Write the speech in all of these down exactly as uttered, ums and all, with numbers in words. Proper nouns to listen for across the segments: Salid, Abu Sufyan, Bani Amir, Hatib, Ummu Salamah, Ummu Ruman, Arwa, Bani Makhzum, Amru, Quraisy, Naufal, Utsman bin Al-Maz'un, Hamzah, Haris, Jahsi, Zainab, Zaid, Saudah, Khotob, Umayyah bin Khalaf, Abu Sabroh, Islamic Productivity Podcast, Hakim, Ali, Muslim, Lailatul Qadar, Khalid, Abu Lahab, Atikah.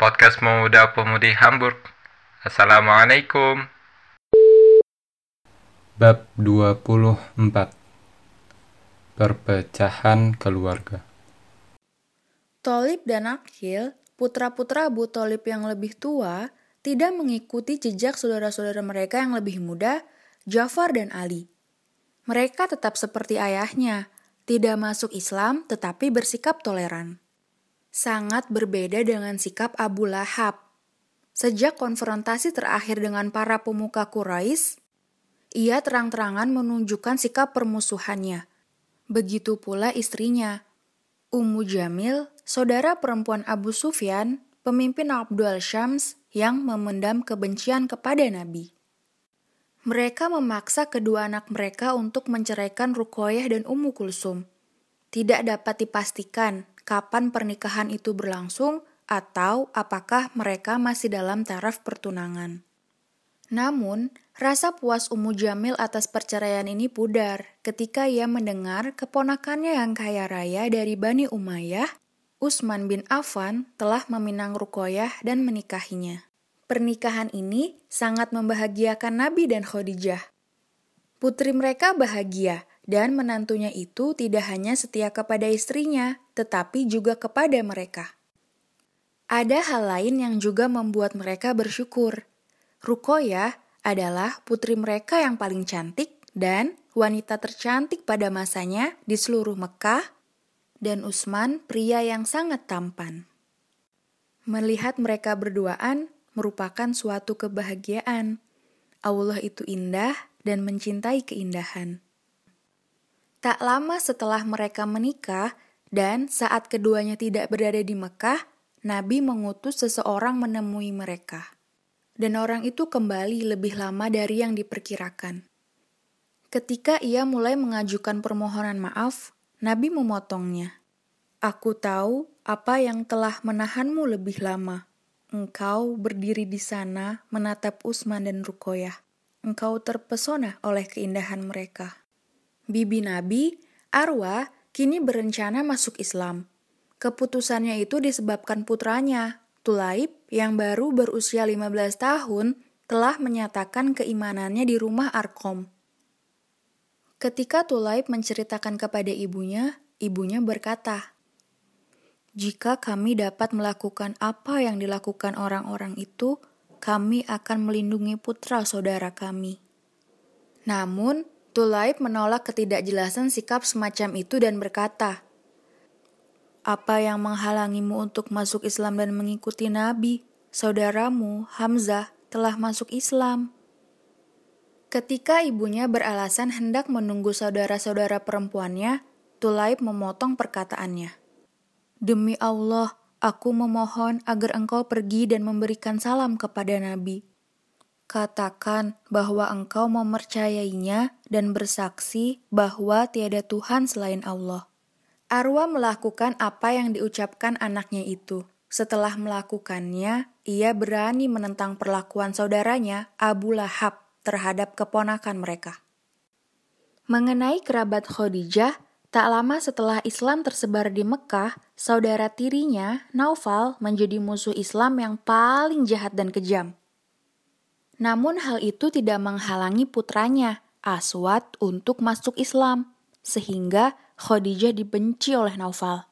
Podcast Pemuda Pemudi Hamburg. Assalamualaikum. Bab dua puluh empat. Perpecahan keluarga. Tulaib dan Akil, putra-putra Abu Tulaib yang lebih tua, tidak mengikuti jejak saudara-saudara mereka yang lebih muda, Jafar dan Ali. Mereka tetap seperti ayahnya, tidak masuk Islam tetapi bersikap toleran. Sangat berbeda dengan sikap Abu Lahab. Sejak konfrontasi terakhir dengan para pemuka Quraisy, ia terang-terangan menunjukkan sikap permusuhannya. Begitu pula istrinya, Ummu Jamil, saudara perempuan Abu Sufyan, pemimpin Abdul Syams yang memendam kebencian kepada Nabi. Mereka memaksa kedua anak mereka untuk menceraikan Ruqayyah dan Ummu Kulsum. Tidak dapat dipastikan kapan pernikahan itu berlangsung atau apakah mereka masih dalam taraf pertunangan. Namun, rasa puas Ummu Jamil atas perceraian ini pudar ketika ia mendengar keponakannya yang kaya raya dari Bani Umayyah, Utsman bin Affan, telah meminang Ruqayyah dan menikahinya. Pernikahan ini sangat membahagiakan Nabi dan Khadijah. Putri mereka bahagia dan menantunya itu tidak hanya setia kepada istrinya, tetapi juga kepada mereka. Ada hal lain yang juga membuat mereka bersyukur. Ruqayyah adalah putri mereka yang paling cantik dan wanita tercantik pada masanya di seluruh Mekah, dan Utsman pria yang sangat tampan. Melihat mereka berduaan merupakan suatu kebahagiaan. Allah itu indah dan mencintai keindahan. Tak lama setelah mereka menikah dan saat keduanya tidak berada di Mekah, Nabi mengutus seseorang menemui mereka. Dan orang itu kembali lebih lama dari yang diperkirakan. Ketika ia mulai mengajukan permohonan maaf, Nabi memotongnya. Aku tahu apa yang telah menahanmu lebih lama. Engkau berdiri di sana menatap Utsman dan Ruqayyah. Engkau terpesona oleh keindahan mereka. Bibi Nabi, Arwa, kini berencana masuk Islam. Keputusannya itu disebabkan putranya, Tulaib, yang baru berusia lima belas tahun, telah menyatakan keimanannya di rumah Arkom. Ketika Tulaib menceritakan kepada ibunya, ibunya berkata, "Jika kami dapat melakukan apa yang dilakukan orang-orang itu, kami akan melindungi putra saudara kami." Namun, Tulaib menolak ketidakjelasan sikap semacam itu dan berkata, "Apa yang menghalangimu untuk masuk Islam dan mengikuti Nabi? Saudaramu, Hamzah, telah masuk Islam." Ketika ibunya beralasan hendak menunggu saudara-saudara perempuannya, Tulaib memotong perkataannya. "Demi Allah, aku memohon agar engkau pergi dan memberikan salam kepada Nabi. Katakan bahwa engkau mempercayainya dan bersaksi bahwa tiada Tuhan selain Allah." Arwa melakukan apa yang diucapkan anaknya itu. Setelah melakukannya, ia berani menentang perlakuan saudaranya, Abu Lahab, terhadap keponakan mereka. Mengenai kerabat Khadijah, tak lama setelah Islam tersebar di Mekah, saudara tirinya, Naufal, menjadi musuh Islam yang paling jahat dan kejam. Namun hal itu tidak menghalangi putranya, Aswad, untuk masuk Islam, sehingga Khadijah dibenci oleh Naufal.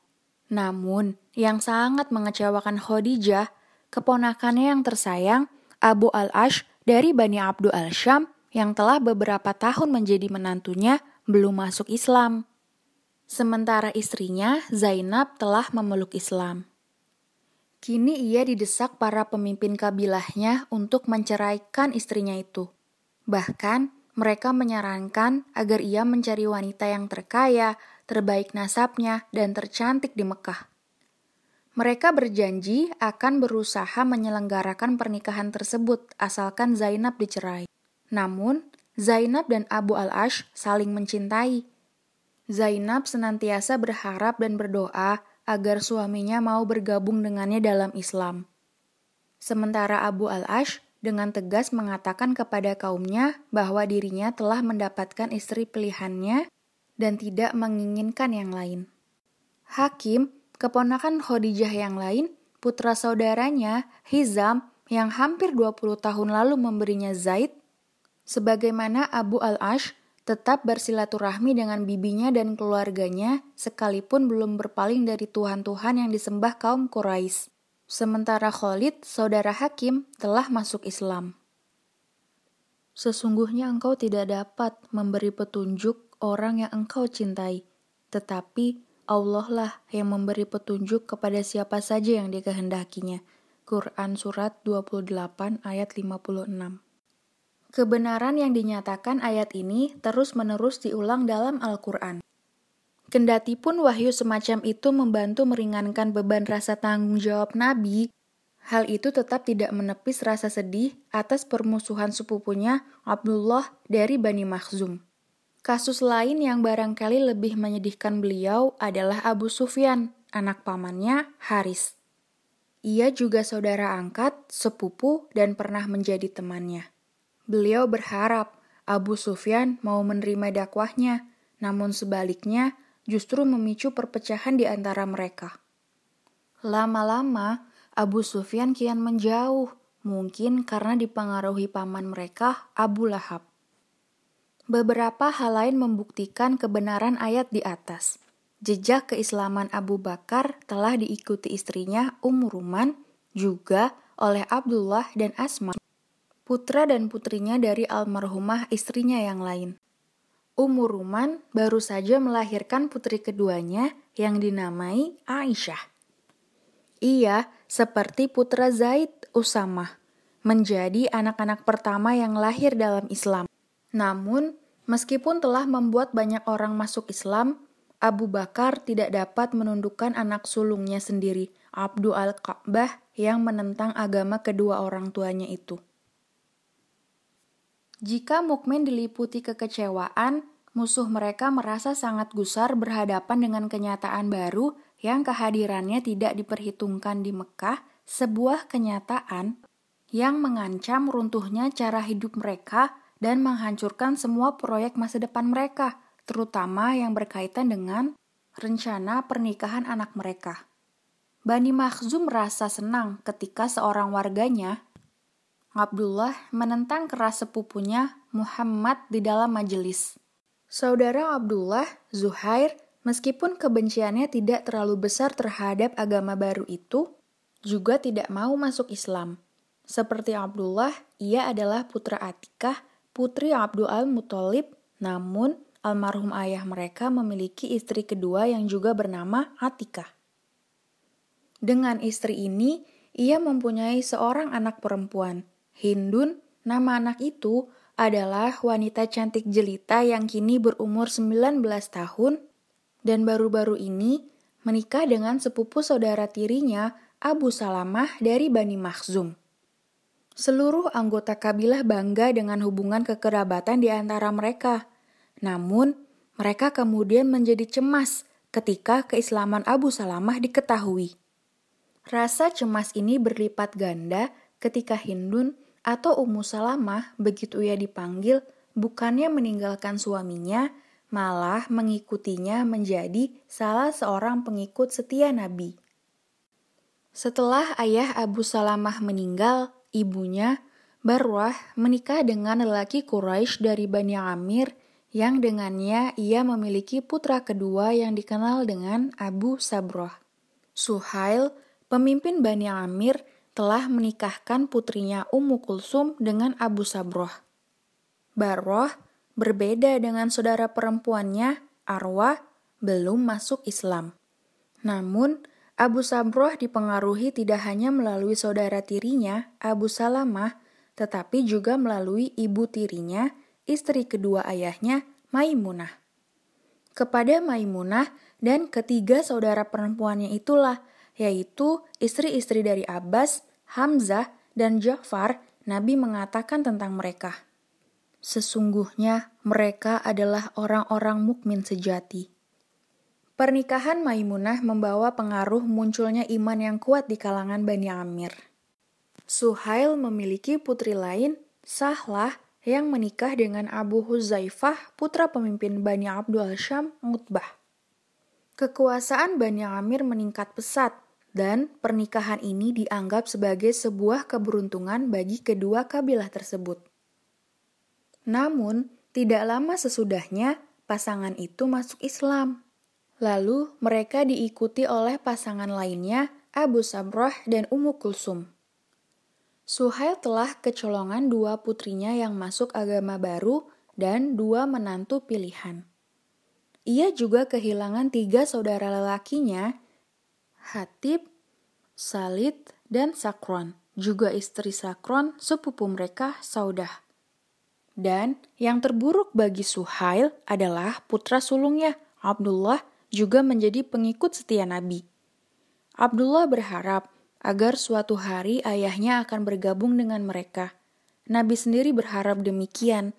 Namun, yang sangat mengecewakan Khadijah, keponakannya yang tersayang, Abu Al-Ash dari Bani Abdul Syams yang telah beberapa tahun menjadi menantunya, belum masuk Islam. Sementara istrinya, Zainab, telah memeluk Islam. Kini ia didesak para pemimpin kabilahnya untuk menceraikan istrinya itu. Bahkan, mereka menyarankan agar ia mencari wanita yang terkaya, terbaik nasabnya, dan tercantik di Mekah. Mereka berjanji akan berusaha menyelenggarakan pernikahan tersebut asalkan Zainab dicerai. Namun, Zainab dan Abu Al-Ash saling mencintai. Zainab senantiasa berharap dan berdoa agar suaminya mau bergabung dengannya dalam Islam. Sementara Abu Al-Ash dengan tegas mengatakan kepada kaumnya bahwa dirinya telah mendapatkan istri pilihannya dan tidak menginginkan yang lain. Hakim, keponakan Khadijah yang lain, putra saudaranya Hizam yang hampir dua puluh tahun lalu memberinya Zaid, sebagaimana Abu Al-Ash tetap bersilaturahmi dengan bibinya dan keluarganya sekalipun belum berpaling dari tuhan-tuhan yang disembah kaum Quraisy. Sementara Khalid, saudara Hakim, telah masuk Islam. Sesungguhnya engkau tidak dapat memberi petunjuk orang yang engkau cintai, tetapi Allah lah yang memberi petunjuk kepada siapa saja yang dikehendakinya. Quran Surat dua puluh delapan ayat lima puluh enam. Kebenaran yang dinyatakan ayat ini terus-menerus diulang dalam Al-Quran. Kendatipun wahyu semacam itu membantu meringankan beban rasa tanggung jawab Nabi, hal itu tetap tidak menepis rasa sedih atas permusuhan sepupunya Abdullah dari Bani Makhzum. Kasus lain yang barangkali lebih menyedihkan beliau adalah Abu Sufyan, anak pamannya Haris. Ia juga saudara angkat, sepupu, dan pernah menjadi temannya. Beliau berharap Abu Sufyan mau menerima dakwahnya, namun sebaliknya justru memicu perpecahan di antara mereka. Lama-lama Abu Sufyan kian menjauh, mungkin karena dipengaruhi paman mereka Abu Lahab. Beberapa hal lain membuktikan kebenaran ayat di atas. Jejak keislaman Abu Bakar telah diikuti istrinya Ummu Ruman, juga oleh Abdullah dan Asma, putra dan putrinya dari almarhumah istrinya yang lain. Ummu Ruman baru saja melahirkan putri keduanya yang dinamai Aisyah. Ia seperti putra Zaid Usamah, menjadi anak-anak pertama yang lahir dalam Islam. Namun, meskipun telah membuat banyak orang masuk Islam, Abu Bakar tidak dapat menundukkan anak sulungnya sendiri, Abdu Al-Ka'bah, yang menentang agama kedua orang tuanya itu. Jika mukmin diliputi kekecewaan, musuh mereka merasa sangat gusar berhadapan dengan kenyataan baru yang kehadirannya tidak diperhitungkan di Mekah, sebuah kenyataan yang mengancam runtuhnya cara hidup mereka dan menghancurkan semua proyek masa depan mereka, terutama yang berkaitan dengan rencana pernikahan anak mereka. Bani Makhzum merasa senang ketika seorang warganya, Abdullah, menentang keras sepupunya Muhammad di dalam majelis. Saudara Abdullah, Zuhair, meskipun kebenciannya tidak terlalu besar terhadap agama baru itu, juga tidak mau masuk Islam. Seperti Abdullah, ia adalah putra Atikah, putri Abdul Muthalib, namun almarhum ayah mereka memiliki istri kedua yang juga bernama Atikah. Dengan istri ini, ia mempunyai seorang anak perempuan, Hindun. Nama anak itu adalah wanita cantik jelita yang kini berumur sembilan belas tahun dan baru-baru ini menikah dengan sepupu saudara tirinya Abu Salamah dari Bani Makhzum. Seluruh anggota kabilah bangga dengan hubungan kekerabatan di antara mereka. Namun, mereka kemudian menjadi cemas ketika keislaman Abu Salamah diketahui. Rasa cemas ini berlipat ganda ketika Hindun atau Ummu Salamah, begitu ia dipanggil, bukannya meninggalkan suaminya, malah mengikutinya menjadi salah seorang pengikut setia Nabi. Setelah ayah Abu Salamah meninggal, ibunya, Barwah, menikah dengan lelaki Quraisy dari Bani Amir, yang dengannya ia memiliki putra kedua yang dikenal dengan Abu Sabroh. Suhail, pemimpin Bani Amir, telah menikahkan putrinya Ummu Kulsum dengan Abu Sabroh. Barwah, berbeda dengan saudara perempuannya, Arwa, belum masuk Islam. Namun, Abu Sabroh dipengaruhi tidak hanya melalui saudara tirinya, Abu Salamah, tetapi juga melalui ibu tirinya, istri kedua ayahnya, Maimunah. Kepada Maimunah dan ketiga saudara perempuannya itulah, yaitu istri-istri dari Abbas, Hamzah, dan Jafar, Nabi mengatakan tentang mereka, sesungguhnya mereka adalah orang-orang mukmin sejati. Pernikahan Maimunah membawa pengaruh munculnya iman yang kuat di kalangan Bani Amir. Suhail memiliki putri lain, Sahlah, yang menikah dengan Abu Huzaifah, putra pemimpin Bani Abdul Syams, Utbah. Kekuasaan Bani Amir meningkat pesat, dan pernikahan ini dianggap sebagai sebuah keberuntungan bagi kedua kabilah tersebut. Namun, tidak lama sesudahnya, pasangan itu masuk Islam. Lalu, mereka diikuti oleh pasangan lainnya, Abu Sabroh dan Ummu Kulsum. Suhail telah kecolongan dua putrinya yang masuk agama baru dan dua menantu pilihan. Ia juga kehilangan tiga saudara lelakinya, Hatib, Salid, dan Sakron, juga istri Sakron, sepupu mereka Saudah. Dan yang terburuk bagi Suhail adalah putra sulungnya, Abdullah, juga menjadi pengikut setia Nabi. Abdullah berharap agar suatu hari ayahnya akan bergabung dengan mereka. Nabi sendiri berharap demikian,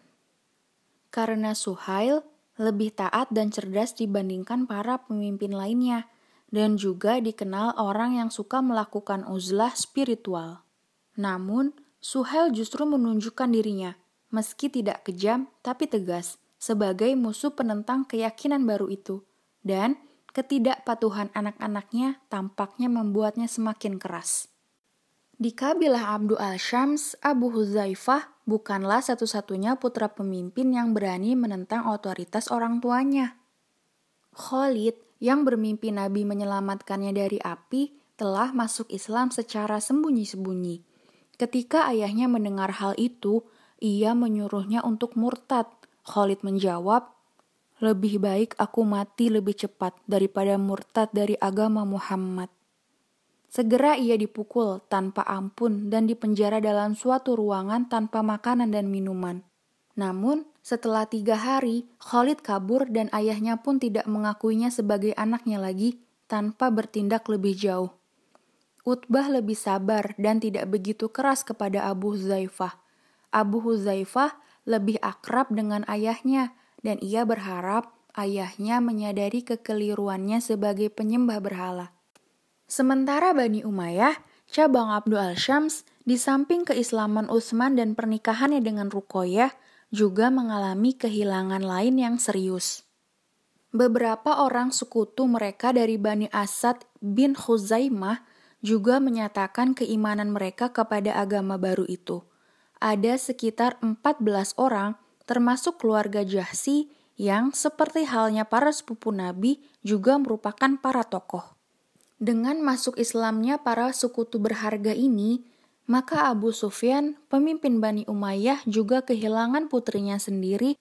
karena Suhail lebih taat dan cerdas dibandingkan para pemimpin lainnya, dan juga dikenal orang yang suka melakukan uzlah spiritual. Namun, Suhail justru menunjukkan dirinya, meski tidak kejam tapi tegas, sebagai musuh penentang keyakinan baru itu, dan ketidakpatuhan anak-anaknya tampaknya membuatnya semakin keras. Di kabilah Abu Al-Syams, Abu Huzaifah bukanlah satu-satunya putra pemimpin yang berani menentang otoritas orang tuanya. Khalid, yang bermimpi Nabi menyelamatkannya dari api, telah masuk Islam secara sembunyi-sembunyi. Ketika ayahnya mendengar hal itu, ia menyuruhnya untuk murtad. Khalid menjawab, "Lebih baik aku mati lebih cepat daripada murtad dari agama Muhammad." Segera ia dipukul tanpa ampun dan dipenjara dalam suatu ruangan tanpa makanan dan minuman. Namun, setelah tiga hari, Khalid kabur dan ayahnya pun tidak mengakuinya sebagai anaknya lagi tanpa bertindak lebih jauh. Utbah lebih sabar dan tidak begitu keras kepada Abu Huzaifah. Abu Huzaifah lebih akrab dengan ayahnya dan ia berharap ayahnya menyadari kekeliruannya sebagai penyembah berhala. Sementara Bani Umayyah, cabang Abu Al-Syams, di samping keislaman Utsman dan pernikahannya dengan Ruqayyah, juga mengalami kehilangan lain yang serius. Beberapa orang sekutu mereka dari Bani Asad bin Khuzaimah juga menyatakan keimanan mereka kepada agama baru itu. Ada sekitar empat belas orang, termasuk keluarga Jahsi, yang seperti halnya para sepupu Nabi juga merupakan para tokoh. Dengan masuk Islamnya para sekutu berharga ini, maka Abu Sufyan, pemimpin Bani Umayyah, juga kehilangan putrinya sendiri,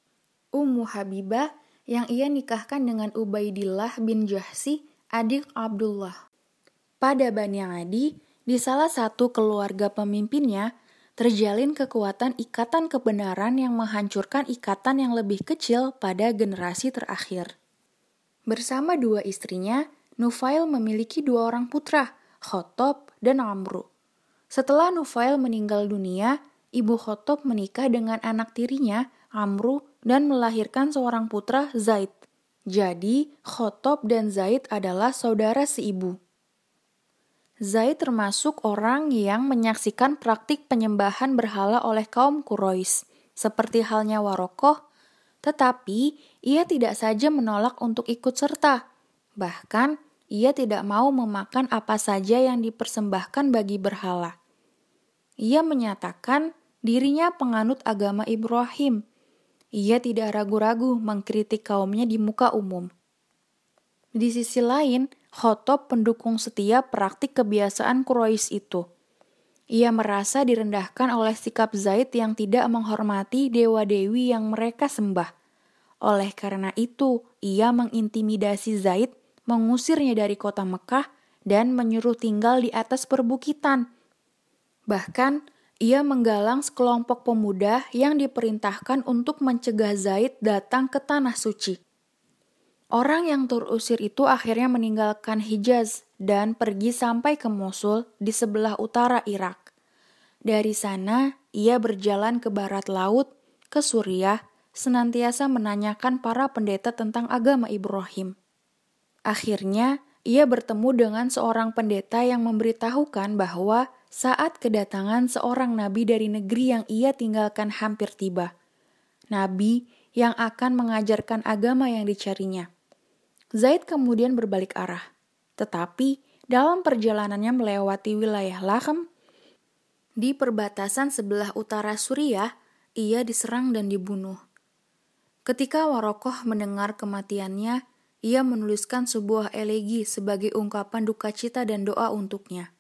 Ummu Habibah, yang ia nikahkan dengan Ubaidillah bin Jahsi, adik Abdullah. Pada Bani Adi, di salah satu keluarga pemimpinnya, terjalin kekuatan ikatan kebenaran yang menghancurkan ikatan yang lebih kecil pada generasi terakhir. Bersama dua istrinya, Nufail memiliki dua orang putra, Khotob dan Amru. Setelah Nufail meninggal dunia, ibu Khotob menikah dengan anak tirinya, Amru, dan melahirkan seorang putra, Zaid. Jadi, Khotob dan Zaid adalah saudara seibu. Zaid termasuk orang yang menyaksikan praktik penyembahan berhala oleh kaum Quraisy, seperti halnya Warokoh, tetapi ia tidak saja menolak untuk ikut serta. Bahkan, ia tidak mau memakan apa saja yang dipersembahkan bagi berhala. Ia menyatakan dirinya penganut agama Ibrahim. Ia tidak ragu-ragu mengkritik kaumnya di muka umum. Di sisi lain, Khotob pendukung setia praktik kebiasaan Quraisy itu. Ia merasa direndahkan oleh sikap Zaid yang tidak menghormati dewa-dewi yang mereka sembah. Oleh karena itu, ia mengintimidasi Zaid, mengusirnya dari kota Mekah, dan menyuruh tinggal di atas perbukitan. Bahkan, ia menggalang sekelompok pemuda yang diperintahkan untuk mencegah Zaid datang ke Tanah Suci. Orang yang terusir itu akhirnya meninggalkan Hijaz dan pergi sampai ke Mosul di sebelah utara Irak. Dari sana, ia berjalan ke barat laut, ke Suriah, senantiasa menanyakan para pendeta tentang agama Ibrahim. Akhirnya, ia bertemu dengan seorang pendeta yang memberitahukan bahwa saat kedatangan seorang nabi dari negeri yang ia tinggalkan hampir tiba. Nabi yang akan mengajarkan agama yang dicarinya. Zaid kemudian berbalik arah. Tetapi dalam perjalanannya melewati wilayah Lahem. Di perbatasan sebelah utara Suriah, ia diserang dan dibunuh. Ketika Warokoh mendengar kematiannya, ia menuliskan sebuah elegi sebagai ungkapan dukacita dan doa untuknya.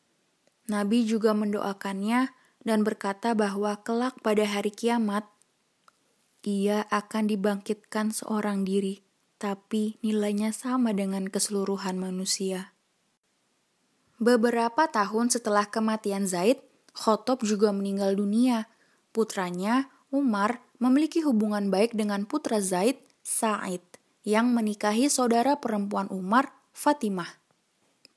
Nabi juga mendoakannya dan berkata bahwa kelak pada hari kiamat, ia akan dibangkitkan seorang diri, tapi nilainya sama dengan keseluruhan manusia. Beberapa tahun setelah kematian Zaid, Khotob juga meninggal dunia. Putranya, Umar, memiliki hubungan baik dengan putra Zaid, Sa'id, yang menikahi saudara perempuan Umar, Fatimah.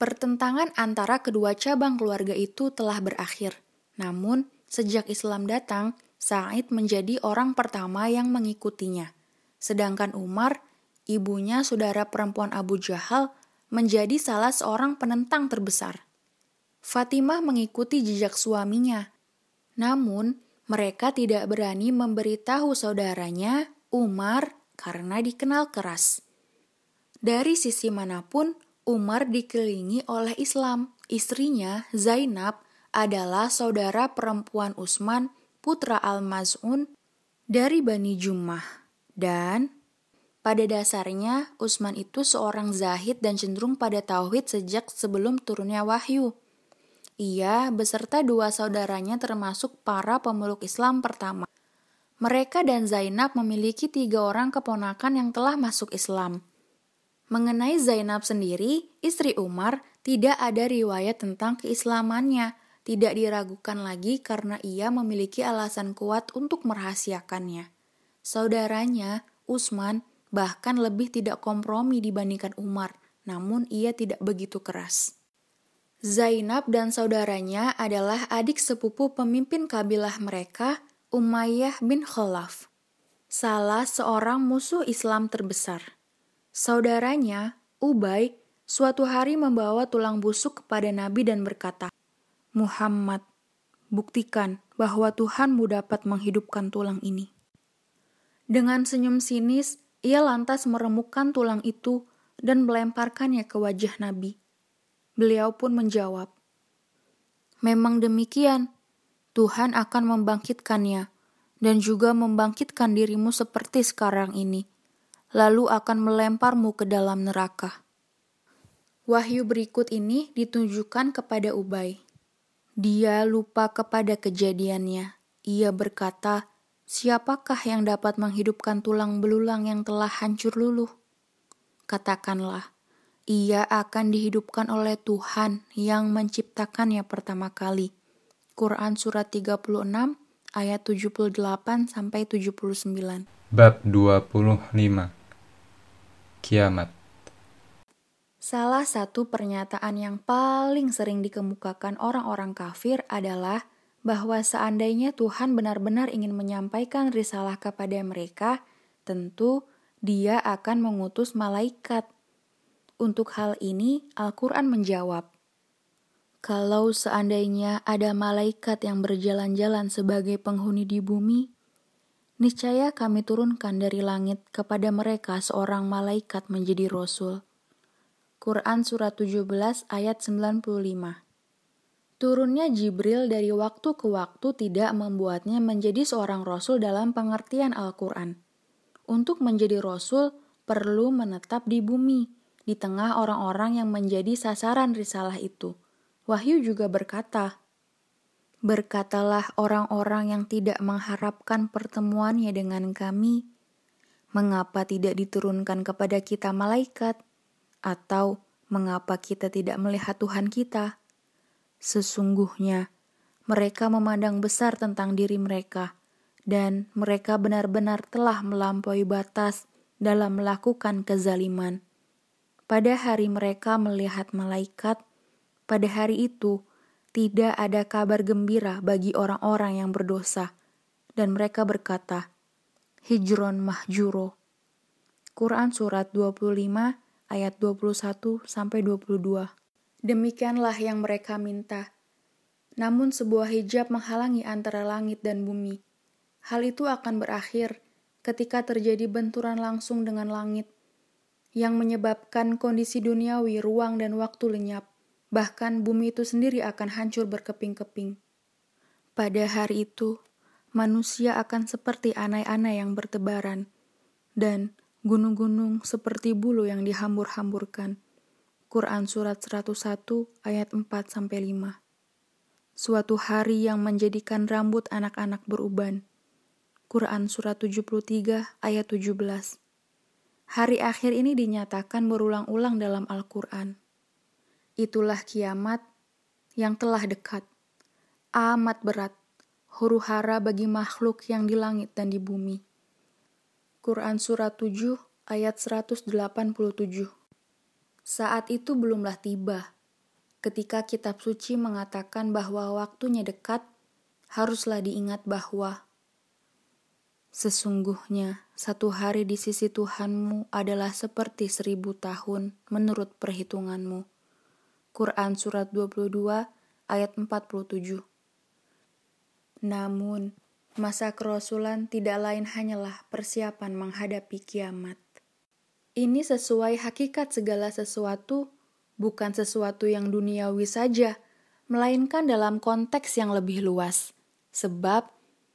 Pertentangan antara kedua cabang keluarga itu telah berakhir. Namun, sejak Islam datang, Sa'id menjadi orang pertama yang mengikutinya. Sedangkan Umar, ibunya saudara perempuan Abu Jahal, menjadi salah seorang penentang terbesar. Fatimah mengikuti jejak suaminya. Namun, mereka tidak berani memberitahu saudaranya, Umar, karena dikenal keras. Dari sisi manapun, Umar dikelilingi oleh Islam. Istrinya, Zainab, adalah saudara perempuan Utsman, putra Al-Maz'un, dari Bani Jummah. Dan pada dasarnya, Utsman itu seorang zahid dan cenderung pada tauhid sejak sebelum turunnya wahyu. Ia beserta dua saudaranya termasuk para pemeluk Islam pertama. Mereka dan Zainab memiliki tiga orang keponakan yang telah masuk Islam. Mengenai Zainab sendiri, istri Umar, tidak ada riwayat tentang keislamannya. Tidak diragukan lagi karena ia memiliki alasan kuat untuk merahasiakannya. Saudaranya, Utsman, bahkan lebih tidak kompromi dibandingkan Umar, namun ia tidak begitu keras. Zainab dan saudaranya adalah adik sepupu pemimpin kabilah mereka, Umayyah bin Khalaf, salah seorang musuh Islam terbesar. Saudaranya, Ubay, suatu hari membawa tulang busuk kepada Nabi dan berkata, "Muhammad, buktikan bahwa Tuhanmu dapat menghidupkan tulang ini." Dengan senyum sinis, ia lantas meremukkan tulang itu dan melemparkannya ke wajah Nabi. Beliau pun menjawab, "Memang demikian, Tuhan akan membangkitkannya dan juga membangkitkan dirimu seperti sekarang ini, lalu akan melemparmu ke dalam neraka." Wahyu berikut ini ditunjukkan kepada Ubay. Dia lupa kepada kejadiannya. Ia berkata, "Siapakah yang dapat menghidupkan tulang belulang yang telah hancur luluh? Katakanlah, ia akan dihidupkan oleh Tuhan yang menciptakannya pertama kali." Quran Surat tiga puluh enam ayat tujuh puluh delapan sampai tujuh puluh sembilan. Bab dua puluh lima. Kiamat. Salah satu pernyataan yang paling sering dikemukakan orang-orang kafir adalah bahwa seandainya Tuhan benar-benar ingin menyampaikan risalah kepada mereka, tentu Dia akan mengutus malaikat. Untuk hal ini, Al-Quran menjawab, "Kalau seandainya ada malaikat yang berjalan-jalan sebagai penghuni di bumi, niscaya kami turunkan dari langit kepada mereka seorang malaikat menjadi rasul." Quran Surat tujuh belas ayat sembilan puluh lima. Turunnya Jibril dari waktu ke waktu tidak membuatnya menjadi seorang rasul dalam pengertian Al-Quran. Untuk menjadi rasul, perlu menetap di bumi, di tengah orang-orang yang menjadi sasaran risalah itu. Wahyu juga berkata, "Berkatalah orang-orang yang tidak mengharapkan pertemuannya dengan kami, mengapa tidak diturunkan kepada kita malaikat? Atau mengapa kita tidak melihat Tuhan kita? Sesungguhnya, mereka memandang besar tentang diri mereka, dan mereka benar-benar telah melampaui batas dalam melakukan kezaliman. Pada hari mereka melihat malaikat, pada hari itu tidak ada kabar gembira bagi orang-orang yang berdosa, dan mereka berkata, 'Hijron mahjuro.'" Quran Surat dua puluh lima ayat dua puluh satu sampai dua puluh dua. Demikianlah yang mereka minta. Namun sebuah hijab menghalangi antara langit dan bumi. Hal itu akan berakhir ketika terjadi benturan langsung dengan langit, yang menyebabkan kondisi duniawi, ruang dan waktu lenyap, Bahkan bumi itu sendiri akan hancur berkeping-keping. Pada hari itu, manusia akan seperti anai-anai yang bertebaran, dan gunung-gunung seperti bulu yang dihambur-hamburkan. Quran Surat seratus satu ayat empat sampai lima. Suatu hari yang menjadikan rambut anak-anak beruban. Quran Surat tujuh puluh tiga ayat tujuh belas. Hari akhir ini dinyatakan berulang-ulang dalam Al-Quran. Itulah kiamat yang telah dekat. Amat berat, huru-hara bagi makhluk yang di langit dan di bumi. Quran Surah tujuh ayat seratus delapan puluh tujuh. Saat itu belumlah tiba. Ketika kitab suci mengatakan bahwa waktunya dekat, haruslah diingat bahwa sesungguhnya satu hari di sisi Tuhanmu adalah seperti seribu tahun menurut perhitunganmu. Quran Surah dua puluh dua ayat empat puluh tujuh. Namun, masa kerasulan tidak lain hanyalah persiapan menghadapi kiamat. Ini sesuai hakikat segala sesuatu, bukan sesuatu yang duniawi saja, melainkan dalam konteks yang lebih luas. Sebab,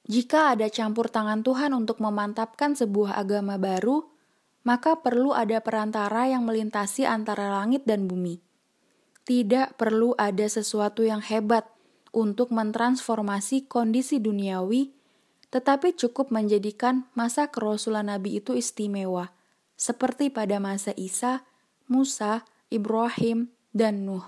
jika ada campur tangan Tuhan untuk memantapkan sebuah agama baru, maka perlu ada perantara yang melintasi antara langit dan bumi. Tidak perlu ada sesuatu yang hebat untuk mentransformasi kondisi duniawi, tetapi cukup menjadikan masa kerasulan Nabi itu istimewa, seperti pada masa Isa, Musa, Ibrahim, dan Nuh.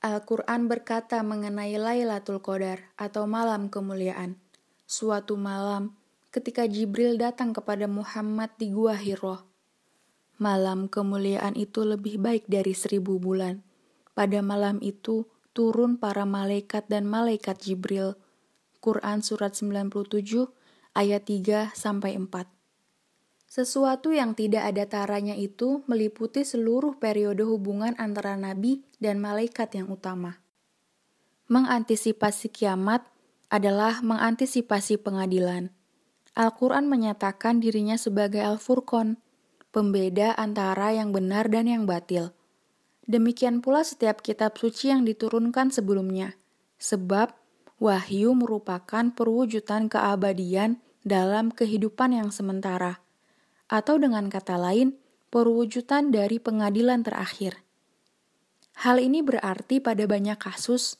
Al-Quran berkata mengenai Lailatul Qadar atau malam kemuliaan. Suatu malam, ketika Jibril datang kepada Muhammad di Gua Hira. Malam kemuliaan itu lebih baik dari seribu bulan. Pada malam itu, turun para malaikat dan malaikat Jibril. Quran Surat sembilan puluh tujuh ayat tiga sampai empat. Sesuatu yang tidak ada taranya itu meliputi seluruh periode hubungan antara Nabi dan malaikat yang utama. Mengantisipasi kiamat adalah mengantisipasi pengadilan. Al-Quran menyatakan dirinya sebagai Al-Furqan, pembeda antara yang benar dan yang batil. Demikian pula setiap kitab suci yang diturunkan sebelumnya, sebab wahyu merupakan perwujudan keabadian dalam kehidupan yang sementara, atau dengan kata lain, perwujudan dari pengadilan terakhir. Hal ini berarti pada banyak kasus,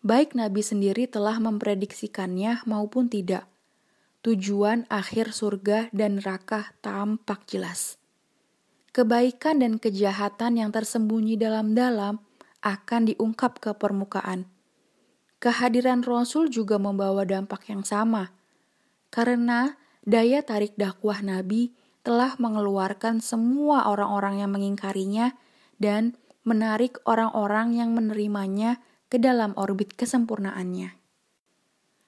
baik Nabi sendiri telah memprediksikannya maupun tidak. Tujuan akhir surga dan neraka tampak jelas. Kebaikan dan kejahatan yang tersembunyi dalam-dalam akan diungkap ke permukaan. Kehadiran Rasul juga membawa dampak yang sama, karena daya tarik dakwah Nabi telah mengeluarkan semua orang-orang yang mengingkarinya dan menarik orang-orang yang menerimanya ke dalam orbit kesempurnaannya.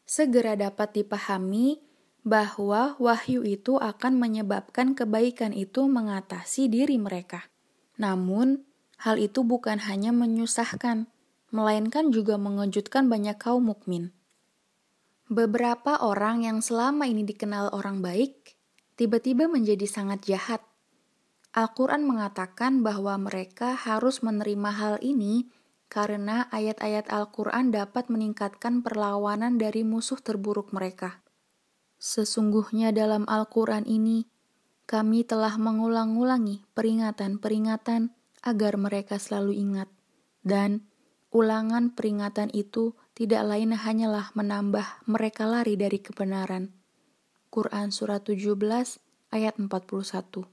Segera dapat dipahami bahwa wahyu itu akan menyebabkan kebaikan itu mengatasi diri mereka. Namun, hal itu bukan hanya menyusahkan, melainkan juga mengejutkan banyak kaum mukmin. Beberapa orang yang selama ini dikenal orang baik, tiba-tiba menjadi sangat jahat. Al-Quran mengatakan bahwa mereka harus menerima hal ini karena ayat-ayat Al-Quran dapat meningkatkan perlawanan dari musuh terburuk mereka. Sesungguhnya dalam Al-Quran ini, kami telah mengulang-ulangi peringatan-peringatan agar mereka selalu ingat. Dan ulangan peringatan itu tidak lain hanyalah menambah mereka lari dari kebenaran. Quran Surah tujuh belas ayat empat puluh satu.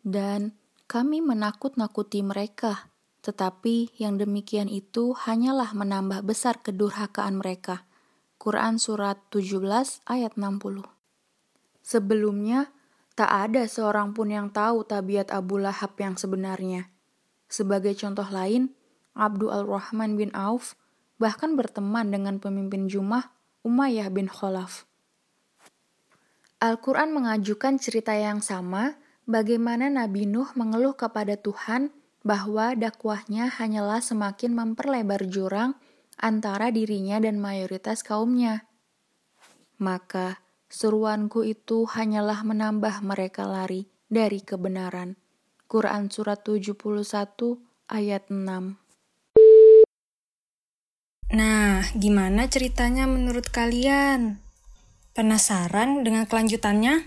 Dan kami menakut-nakuti mereka, tetapi yang demikian itu hanyalah menambah besar kedurhakaan mereka. Quran Surat tujuh belas ayat enam puluh. Sebelumnya, tak ada seorang pun yang tahu tabiat Abu Lahab yang sebenarnya. Sebagai contoh lain, Abdul Rahman bin Auf bahkan berteman dengan pemimpin Jumah, Umayyah bin Khalaf. Al-Quran mengajukan cerita yang sama bagaimana Nabi Nuh mengeluh kepada Tuhan bahwa dakwahnya hanyalah semakin memperlebar jurang antara dirinya dan mayoritas kaumnya. Maka seruanku itu hanyalah menambah mereka lari dari kebenaran. Quran Surat tujuh puluh satu ayat enam. Nah, gimana ceritanya menurut kalian? Penasaran dengan kelanjutannya?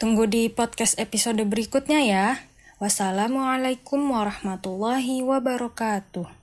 Tunggu di podcast episode berikutnya ya. Wassalamualaikum warahmatullahi wabarakatuh.